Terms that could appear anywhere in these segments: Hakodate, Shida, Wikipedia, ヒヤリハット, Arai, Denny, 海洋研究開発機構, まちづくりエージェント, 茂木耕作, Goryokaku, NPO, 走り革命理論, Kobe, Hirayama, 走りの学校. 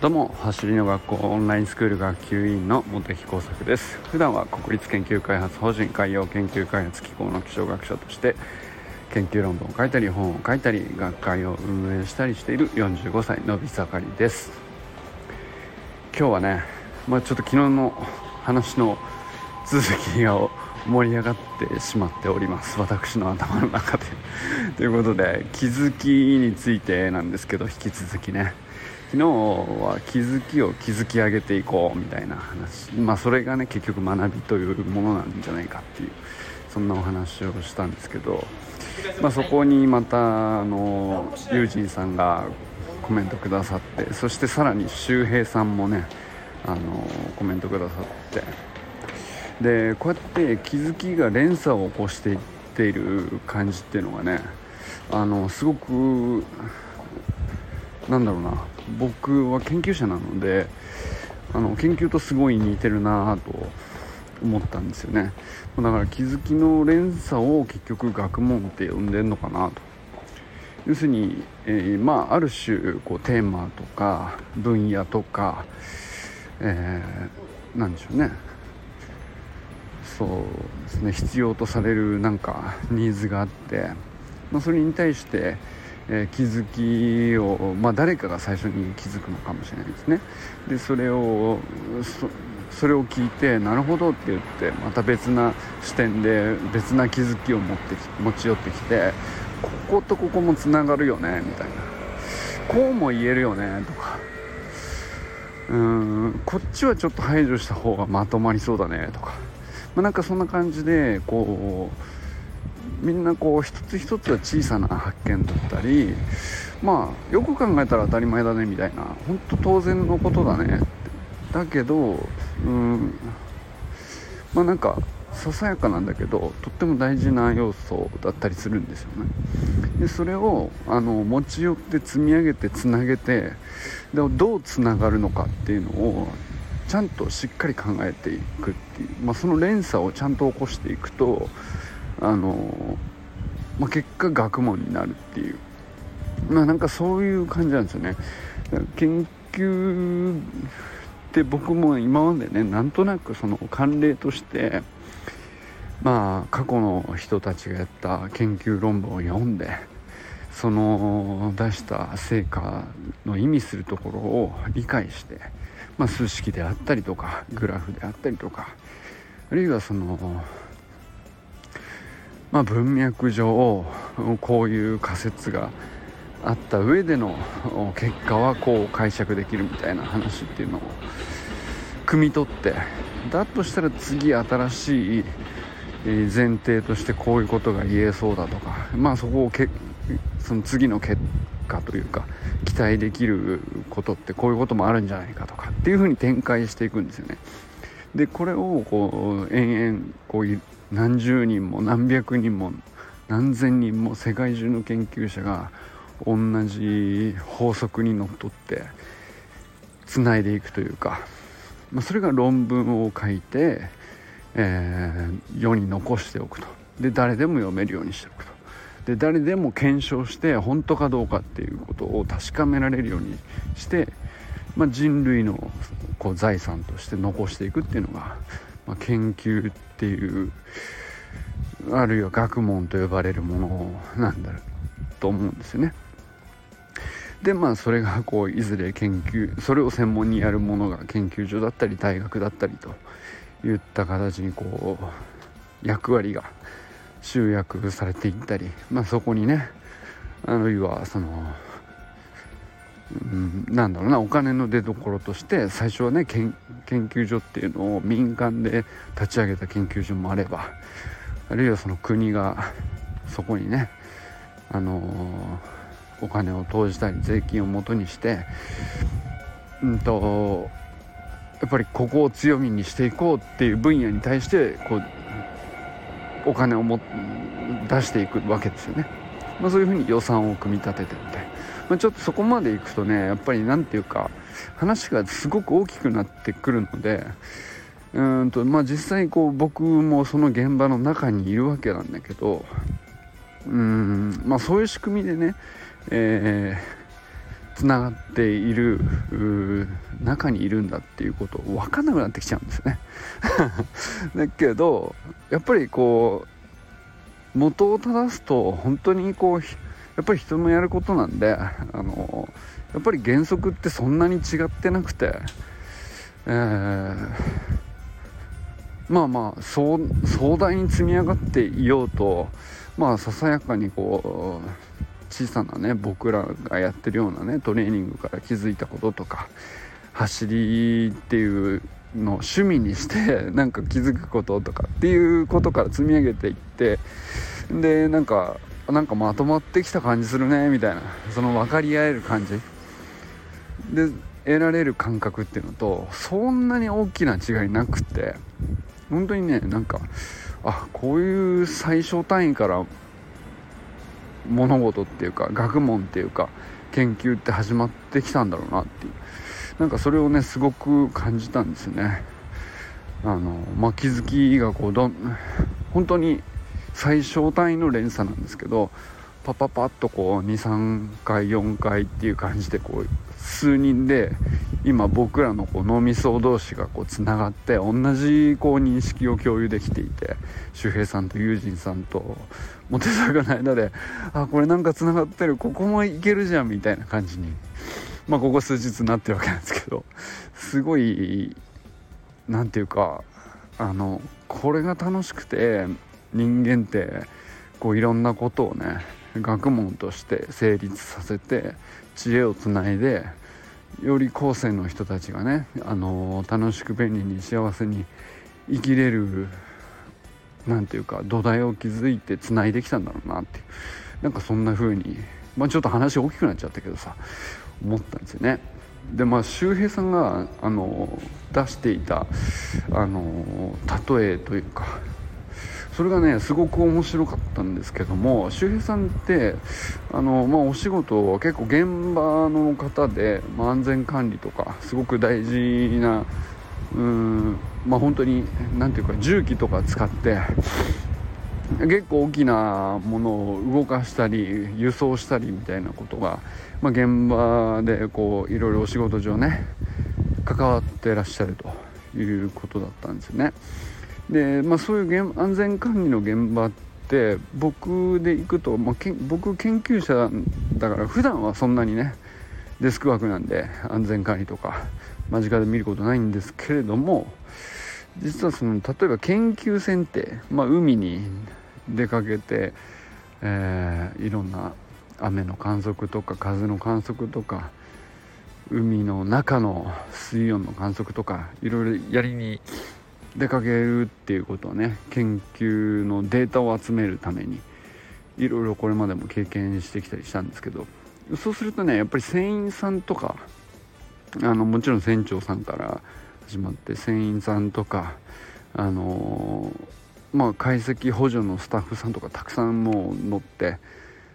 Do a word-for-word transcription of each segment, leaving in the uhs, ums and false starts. どうも、走りの学校オンラインスクール学級委員の茂木耕作です。普段は国立研究開発法人海洋研究開発機構の気象学者として研究論文を書いたり本を書いたり学会を運営したりしているよんじゅうごさいのび盛りです。今日はね、まあ、ちょっと昨日の話の続きが盛り上がってしまっております、私の頭の中でということで、気づきについてなんですけど、引き続きね、昨日は気づきを築き上げていこうみたいな話、まあそれがね、結局学びというものなんじゃないかっていう、そんなお話をしたんですけど、まあ、そこにまたあの友人さんがコメントくださって、そしてさらに周平さんもね、あのコメントくださって、でこうやって気づきが連鎖を起こしていっている感じっていうのがね、あのすごくなんだろうな、僕は研究者なので、あの研究とすごい似てるなぁと思ったんですよね。だから気づきの連鎖を結局学問って呼んでるのかなと。要するに、えー、まあある種こうテーマとか分野とか、えー、なんでしょうね。そうですね、必要とされるなんかニーズがあって、まあ、それに対して、えー、気づきを、まあ、誰かが最初に気づくのかもしれないですね。でそれを そ, それを聞いてなるほどって言って、また別な視点で別な気づきを持ってき持ち寄ってきて、こことここもつながるよねみたいな、こうも言えるよねとか、うーんこっちはちょっと排除した方がまとまりそうだねとか、まあ、なんかそんな感じでこうみんなこう一つ一つは小さな発見だったり、まあよく考えたら当たり前だねみたいな、本当当然のことだねって、だけどうーんまあなんかささやかなんだけどとっても大事な要素だったりするんですよね。でそれをあの持ち寄って積み上げてつなげて、でどうつながるのかっていうのをちゃんとしっかり考えていくっていう、まあ、その連鎖をちゃんと起こしていくと、あの、まあ、結果学問になるっていう、まあ、なんかそういう感じなんですよね。研究って僕も今までね、なんとなくその慣例として、まあ、過去の人たちがやった研究論文を読んで、その出した成果の意味するところを理解して、まあ、数式であったりとかグラフであったりとか、あるいはその、まあ、文脈上こういう仮説があった上での結果はこう解釈できるみたいな話っていうのを汲み取って、だとしたら次新しい前提としてこういうことが言えそうだとか、まあそこを結果その次の結果というか期待できることってこういうこともあるんじゃないかとかっていう風に展開していくんですよね。でこれをこう延々こう何十人も何百人も何千人も世界中の研究者が同じ法則にのっとってつないでいくというか、まあ、それが論文を書いて、えー、世に残しておくと。で誰でも読めるようにしておくと。で誰でも検証して本当かどうかっていうことを確かめられるようにして、まあ、人類のこう財産として残していくっていうのが、まあ、研究っていう、あるいは学問と呼ばれるものなんだろうと思うんですよね。でまあそれがこういずれ研究、それを専門にやるものが研究所だったり大学だったりといった形にこう役割が集約されていったり、まあ、そこにね、あるいはその、うん、なんだろうな、お金の出所として最初はね、研究所っていうのを民間で立ち上げた研究所もあれば、あるいはその国がそこにね、あのお金を投じたり税金を元にして、うんとやっぱりここを強みにしていこうっていう分野に対してこうお金をも出していくわけですよね。まあ、そういうふうに予算を組み立ててみたいな、まあ、ちょっとそこまでいくとね、やっぱりなんていうか話がすごく大きくなってくるので、うーんとまあ実際こう僕もその現場の中にいるわけなんだけど、うーんまあそういう仕組みでね、えつながっている中にいるんだっていうことを分かんなくなってきちゃうんですねだけどやっぱりこう元を正すと本当にこうやっぱり人のやることなんで、あのやっぱり原則ってそんなに違ってなくて、えー、まあまあ壮大に積み上がっていようと、まあささやかにこう小さなね僕らがやってるようなねトレーニングから気づいたこととか、走りっていうのを趣味にしてなんか気づくこととかっていうことから積み上げていって、でなんかなんかまとまってきた感じするねみたいな、その分かり合える感じで得られる感覚っていうのとそんなに大きな違いなくて、本当にねなんかあこういう最小単位から物事っていうか学問っていうか研究って始まってきたんだろうなっていう、なんかそれをねすごく感じたんですよね。あの、まあ、気づきがこうどん本当に最小単位の連鎖なんですけど、パパパッとこうにさんかいよんかいっていう感じでこう数人で今僕らのこう脳みそ同士がこうつながって同じこう認識を共有できていて、周平さんと友人さんとモテさんがの間であこれなんかつながってる、ここもいけるじゃんみたいな感じに、まあここ数日なってるわけなんですけど、すごいなんていうかあのこれが楽しくて、人間ってこういろんなことをね学問として成立させて知恵をつないで、より後世の人たちがね、あのー、楽しく便利に幸せに生きれるなんていうか土台を築いてつないできたんだろうなって、なんかそんな風に、まあ、ちょっと話大きくなっちゃったけどさ思ったんですよね。でまあ周平さんが、あのー、出していた、あのー、例えというかそれがねすごく面白かったんですけども、周平さんってあの、まあ、お仕事は結構現場の方で、まあ、安全管理とかすごく大事なうーん、まあ、本当になんていうか重機とか使って結構大きなものを動かしたり輸送したりみたいなことが、まあ、現場でこういろいろお仕事上ね関わってらっしゃるということだったんですよね。でまあ、そういう安全管理の現場って僕で行くと、まあ、け僕研究者だから普段はそんなにねデスクワークなんで安全管理とか間近で見ることないんですけれども、実はその例えば研究船って、まあ、海に出かけて、えー、いろんな雨の観測とか風の観測とか海の中の水温の観測とかいろいろやりに出かけるっていうことはね、研究のデータを集めるためにいろいろこれまでも経験してきたりしたんですけど、そうするとねやっぱり船員さんとか、あのもちろん船長さんから始まって船員さんとか、あのー、まあ解析補助のスタッフさんとかたくさんもう乗って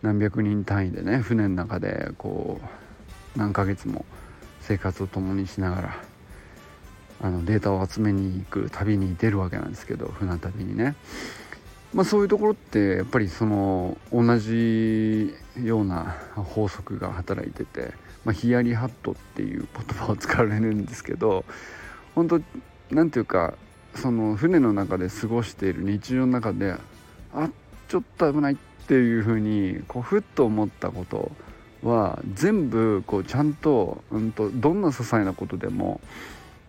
何百人単位でね船の中でこう何ヶ月も生活を共にしながらあのデータを集めに行く旅に出るわけなんですけど、船旅にね、まあ、そういうところってやっぱりその同じような法則が働いてて、まあ、ヒヤリハットっていう言葉を使われるんですけど、本当なんていうかその船の中で過ごしている日常の中であちょっと危ないっていうふうにこうふっと思ったことは全部こうちゃんと、うんとどんな些細なことでも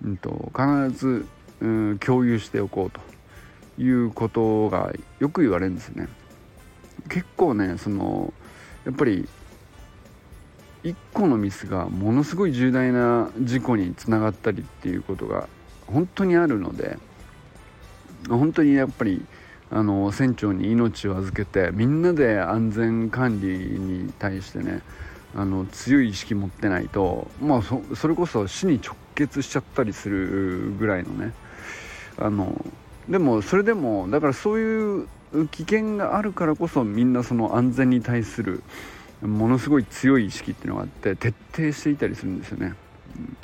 うん、と必ず、うん、共有しておこうということがよく言われるんですよね。結構ねそのやっぱりいっこのミスがものすごい重大な事故につながったりっていうことが本当にあるので、本当にやっぱりあの船長に命を預けてみんなで安全管理に対してねあの強い意識持ってないと、まあ、そ, それこそ死に直結しちゃったりするぐらいのねあのでもそれでもだからそういう危険があるからこそみんなその安全に対するものすごい強い意識っていうのがあって徹底していたりするんですよね、うん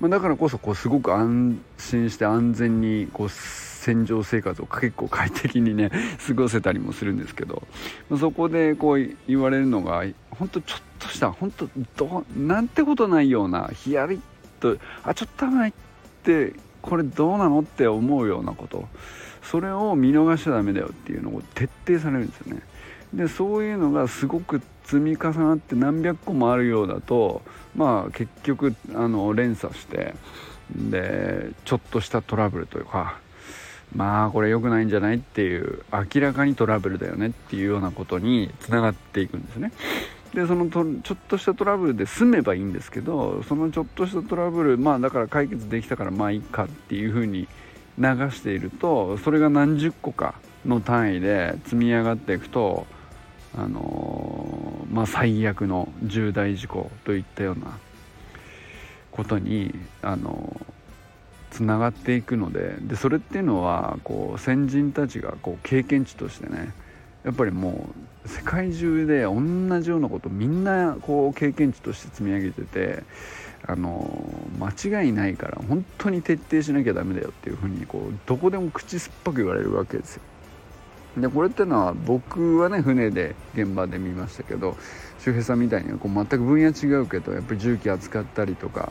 まあ、だからこそこうすごく安心して安全にこう船上生活を結構快適にね過ごせたりもするんですけど、そこでこう言われるのが本当ちょっとした。本当どなんてことないようなヒヤリッと、あちょっと危ないってこれどうなのって思うようなこと、それを見逃しちゃダメだよっていうのを徹底されるんですよね。でそういうのがすごく積み重なって何百個もあるようだと、まあ結局あの連鎖して、でちょっとしたトラブルというか、まあこれ良くないんじゃないっていう、明らかにトラブルだよねっていうようなことにつながっていくんですね。でそのとちょっとしたトラブルで済めばいいんですけど、そのちょっとしたトラブル、まあだから解決できたからまあいいかっていうふうに流していると、それが何十個かの単位で積み上がっていくと、あのー、まあ最悪の重大事故といったようなことにあのつながっていくので、でそれっていうのはこう先人たちがこう経験値としてね、やっぱりもう世界中で同じようなことみんなこう経験値として積み上げてて、あの間違いないから本当に徹底しなきゃダメだよっていうふうにこうどこでも口酸っぱく言われるわけですよ。でこれってのは僕はね船で現場で見ましたけど、周平さんみたいにこう全く分野違うけど、やっぱり重機扱ったりとか、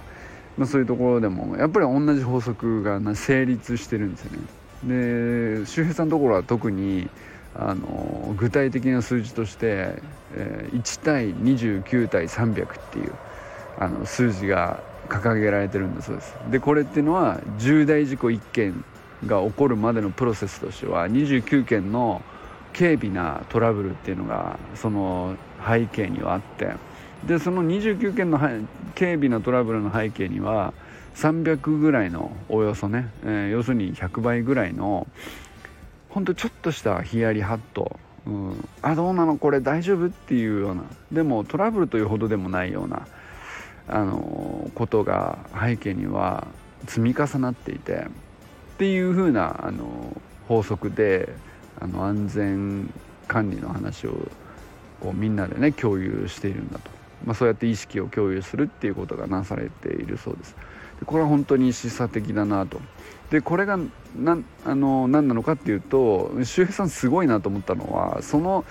まあ、そういうところでもやっぱり同じ法則が成立してるんですよね。で周平さんのところは特にあの具体的な数字として、えー、いちたいにじゅうきゅうたいさんびゃくっていうあの数字が掲げられてるんだそうです。でこれっていうのは重大事故いっけんが起こるまでのプロセスとしてはにじゅうきゅうけんの軽微なトラブルっていうのがその背景にはあって、でそのにじゅうきゅうけんの軽微なトラブルの背景にはさんびゃくぐらいのおよそね、えー、要するにひゃくばいぐらいのほんとちょっとしたヒヤリハッと、うん、あどうなのこれ大丈夫っていうような、でもトラブルというほどでもないようなあのことが背景には積み重なっていてっていう風なあの法則で、あの安全管理の話をこうみんなでね共有しているんだと、まあ、そうやって意識を共有するっていうことがなされているそうです。でこれは本当に示唆的だなと。でこれが何あの何なのかっていうと、周平さんすごいなと思ったのはその、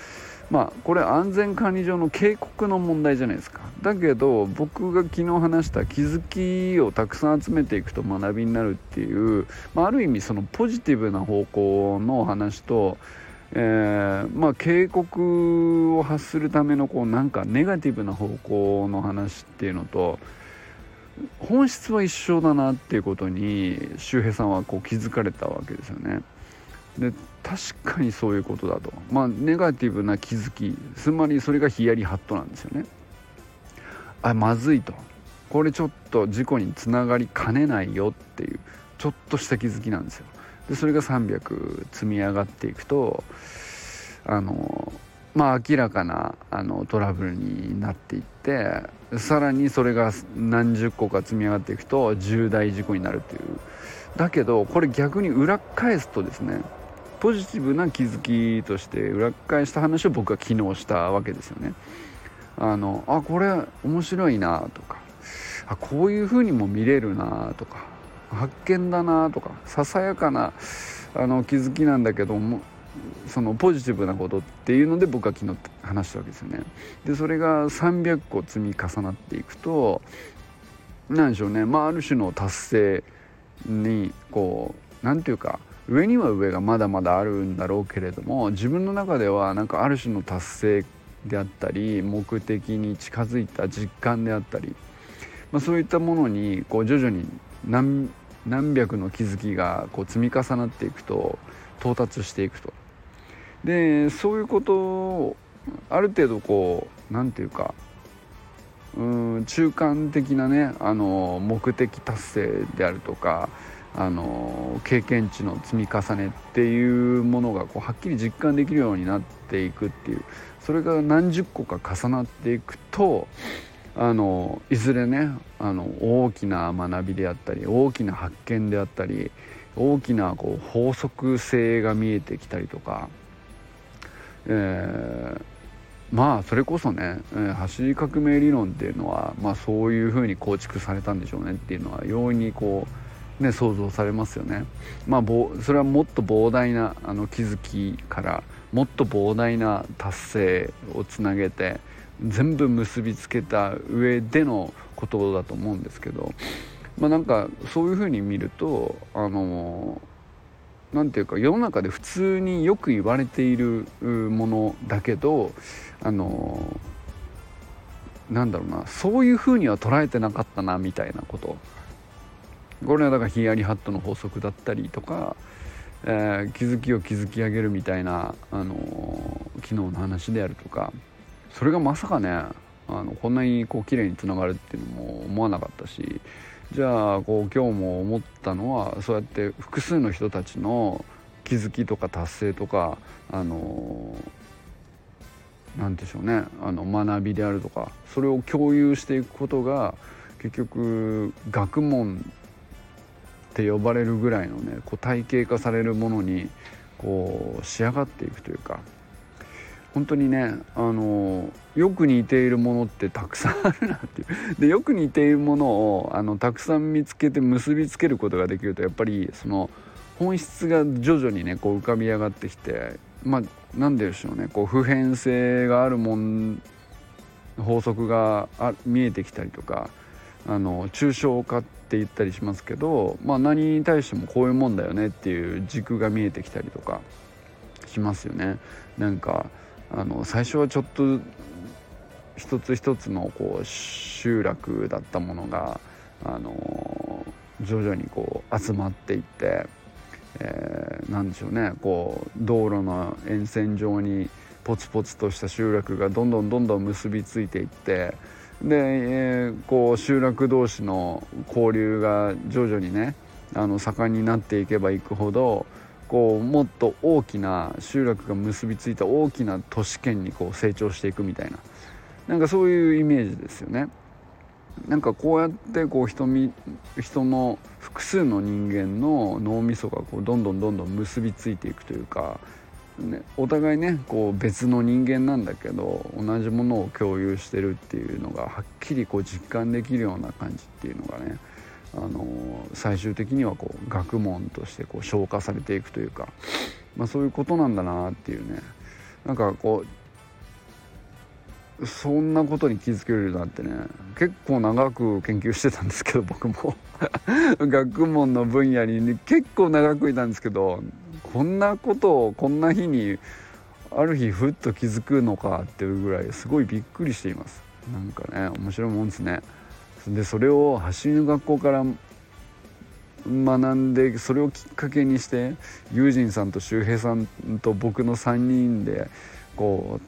まあ、これ安全管理上の警告の問題じゃないですか。だけど僕が昨日話した気づきをたくさん集めていくと学びになるっていう、まあ、ある意味そのポジティブな方向の話と、えーまあ、警告を発するためのこうなんかネガティブな方向の話っていうのと本質は一緒だなっていうことに周平さんはこう気づかれたわけですよね。で確かにそういうことだと、まあ、ネガティブな気づき、つまりそれがヒヤリハットなんですよね。あまずいと、これちょっと事故につながりかねないよっていうちょっとした気づきなんですよ。でそれがさんびゃく積み上がっていくと、あのまあ明らかなあのトラブルになっていって、さらにそれが何十個か積み上がっていくと重大事故になるという。だけどこれ逆に裏返すとですね、ポジティブな気づきとして裏返した話を僕は昨日したわけですよね。あのあこれ面白いなとか、あこういう風にも見れるなとか、発見だなとか、ささやかなあの気づきなんだけども、そのポジティブなことっていうので僕は昨日話したわけですよね。でそれがさんびゃっこ積み重なっていくと、なんでしょうね、まあある種の達成にこうなんていうか、上には上がまだまだあるんだろうけれども、自分の中ではなんかある種の達成であったり、目的に近づいた実感であったり、まあ、そういったものにこう徐々に何何百の気づきがこう積み重なっていくと、到達していくと。でそういうことをある程度こうなんていうか、うーん中間的なね、あの目的達成であるとか、あの経験値の積み重ねっていうものがこうはっきり実感できるようになっていくっていう、それが何十個か重なっていくと、あのいずれね、あの大きな学びであったり、大きな発見であったり、大きなこう法則性が見えてきたりとか、えー、まあそれこそね、えー、走り革命理論っていうのは、まあ、そういうふうに構築されたんでしょうねっていうのは容易にこう、ね、想像されますよね。まあ、それはもっと膨大なあの気づきからもっと膨大な達成をつなげて全部結びつけた上でのことだと思うんですけど、まあ、なんかそういうふうに見るとあのなんていうか世の中で普通によく言われているものだけどあのなんだろうなそういうふうには捉えてなかったなみたいなこと、これはだからヒヤリハットの法則だったりとか、えー、気づきを築き上げるみたいな、あのー、機能の話であるとか、それがまさかねあのこんなにこう綺麗につながるっていうのも思わなかったし、じゃあこう今日も思ったのはそうやって複数の人たちの気づきとか達成とか、あのー、なんでしょうねあの学びであるとか、それを共有していくことが結局学問って呼ばれるぐらいのねこう体系化されるものにこう仕上がっていくというか、本当にねあのよく似ているものってたくさんあるなっていうでよく似ているものをあのたくさん見つけて結びつけることができるとやっぱりその本質が徐々にねこう浮かび上がってきて、まあ何でしょうねこう普遍性があるもん法則があ見えてきたりとか、あの抽象化って言ったりしますけど、まあ、何に対してもこういうもんだよねっていう軸が見えてきたりとかしますよね。なんかあの最初はちょっと一つ一つのこう集落だったものがあの徐々にこう集まっていって、えー、なんでしょうねこう道路の沿線上にポツポツとした集落がどんどんどんどん結びついていってで、えー、こう集落同士の交流が徐々にねあの盛んになっていけばいくほどこうもっと大きな集落が結びついた大きな都市圏にこう成長していくみたいな、なんかそういうイメージですよね。なんかこうやってこう 人, 人の複数の人間の脳みそがこうどんどんどんどん結びついていくというか、ね、お互いねこう別の人間なんだけど同じものを共有してるっていうのがはっきりこう実感できるような感じっていうのがね、あのー、最終的にはこう学問としてこう昇華されていくというか、まあ、そういうことなんだなっていうね、なんかこうそんなことに気づけるなんてね結構長く研究してたんですけど僕も学問の分野に、ね、結構長くいたんですけど、こんなことをこんな日にある日ふっと気づくのかっていうぐらいすごいびっくりしています。なんかね面白いもんですね。でそれを走りの学校から学んで、それをきっかけにして友人さんと周平さんと僕のさんにんでこ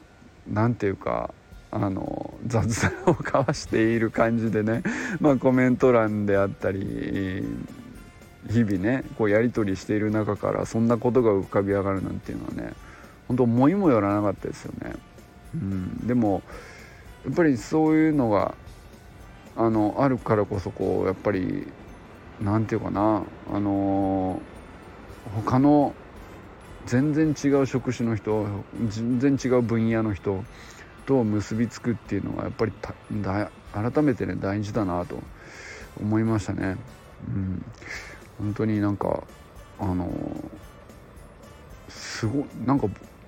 うなんていうかあの雑談を交わしている感じでね、まあコメント欄であったり日々ねこうやり取りしている中からそんなことが浮かび上がるなんていうのはね本当思いもよらなかったですよね、うん、でもやっぱりそういうのが あの、あるからこそこうやっぱりなんていうかな、あのー、他の全然違う職種の人全然違う分野の人と結びつくっていうのがやっぱりただ改めてね大事だなと思いましたね、うん本当になんかあのすごいなんか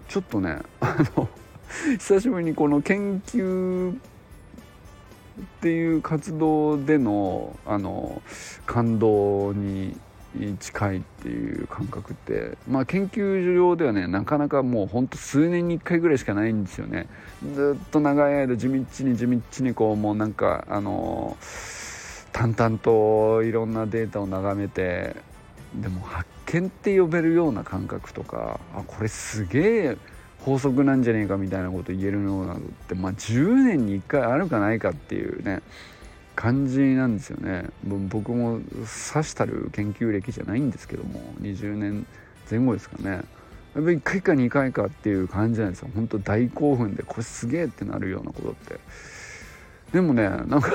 ちょっとねあの久しぶりにこの研究っていう活動でのあの感動に近いっていう感覚って、まあ、研究上ではねなかなかもうほんと数年にいっかいぐらいしかないんですよね。ずっと長い間地道に地道にこうもうなんかあの淡々といろんなデータを眺めて、でも発見って呼べるような感覚とか、あこれすげえ法則なんじゃねえかみたいなこと言えるようなのって、まあ、じゅうねんにいっかいあるかないかっていうね感じなんですよね。僕もさしたる研究歴じゃないんですけどもにじゅうねんぜん後ですかね、やっぱりいっかいかにかいかっていう感じなんですよ。本当大興奮でこれすげえってなるようなことって、でもねなんか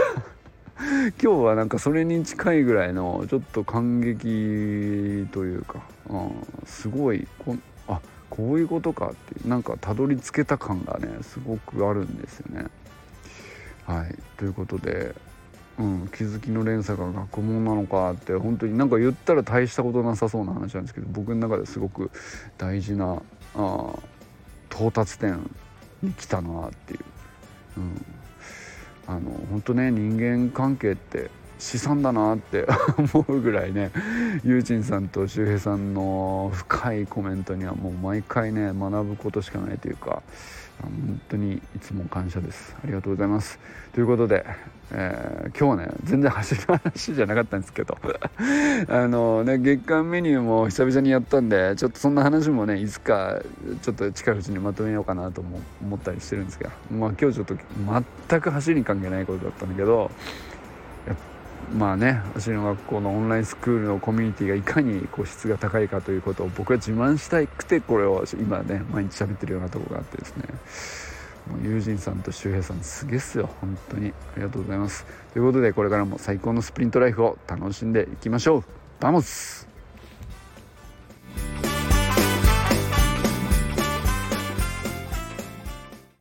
今日はなんかそれに近いぐらいのちょっと感激というか、うん、すごいこあこういうことかってなんかたどり着けた感がねすごくあるんですよね。はいということで、うん、気づきの連鎖が学問なのかって本当になんか言ったら大したことなさそうな話なんですけど、僕の中ですごく大事なあ到達点に来たなっていう、うん、あの本当ね、人間関係って資産だなって思うぐらいね、ゆうちんさんと周平さんの深いコメントにはもう毎回ね学ぶことしかないというか、本当にいつも感謝です。ありがとうございます。ということで、えー、今日はね全然走る話じゃなかったんですけどあの、ね、月間メニューも久々にやったんで、ちょっとそんな話もねいつかちょっと近いうちにまとめようかなとも思ったりしてるんですが、まあ、今日ちょっと全く走りに関係ないことだったんだけど、まあね、私の学校のオンラインスクールのコミュニティがいかにこう質が高いかということを僕は自慢したくて、これを今ね毎日喋ってるようなところがあってですね、もう友人さんと周平さんすげえっすよ、本当にありがとうございます。ということで、これからも最高のスプリントライフを楽しんでいきましょう。バモス。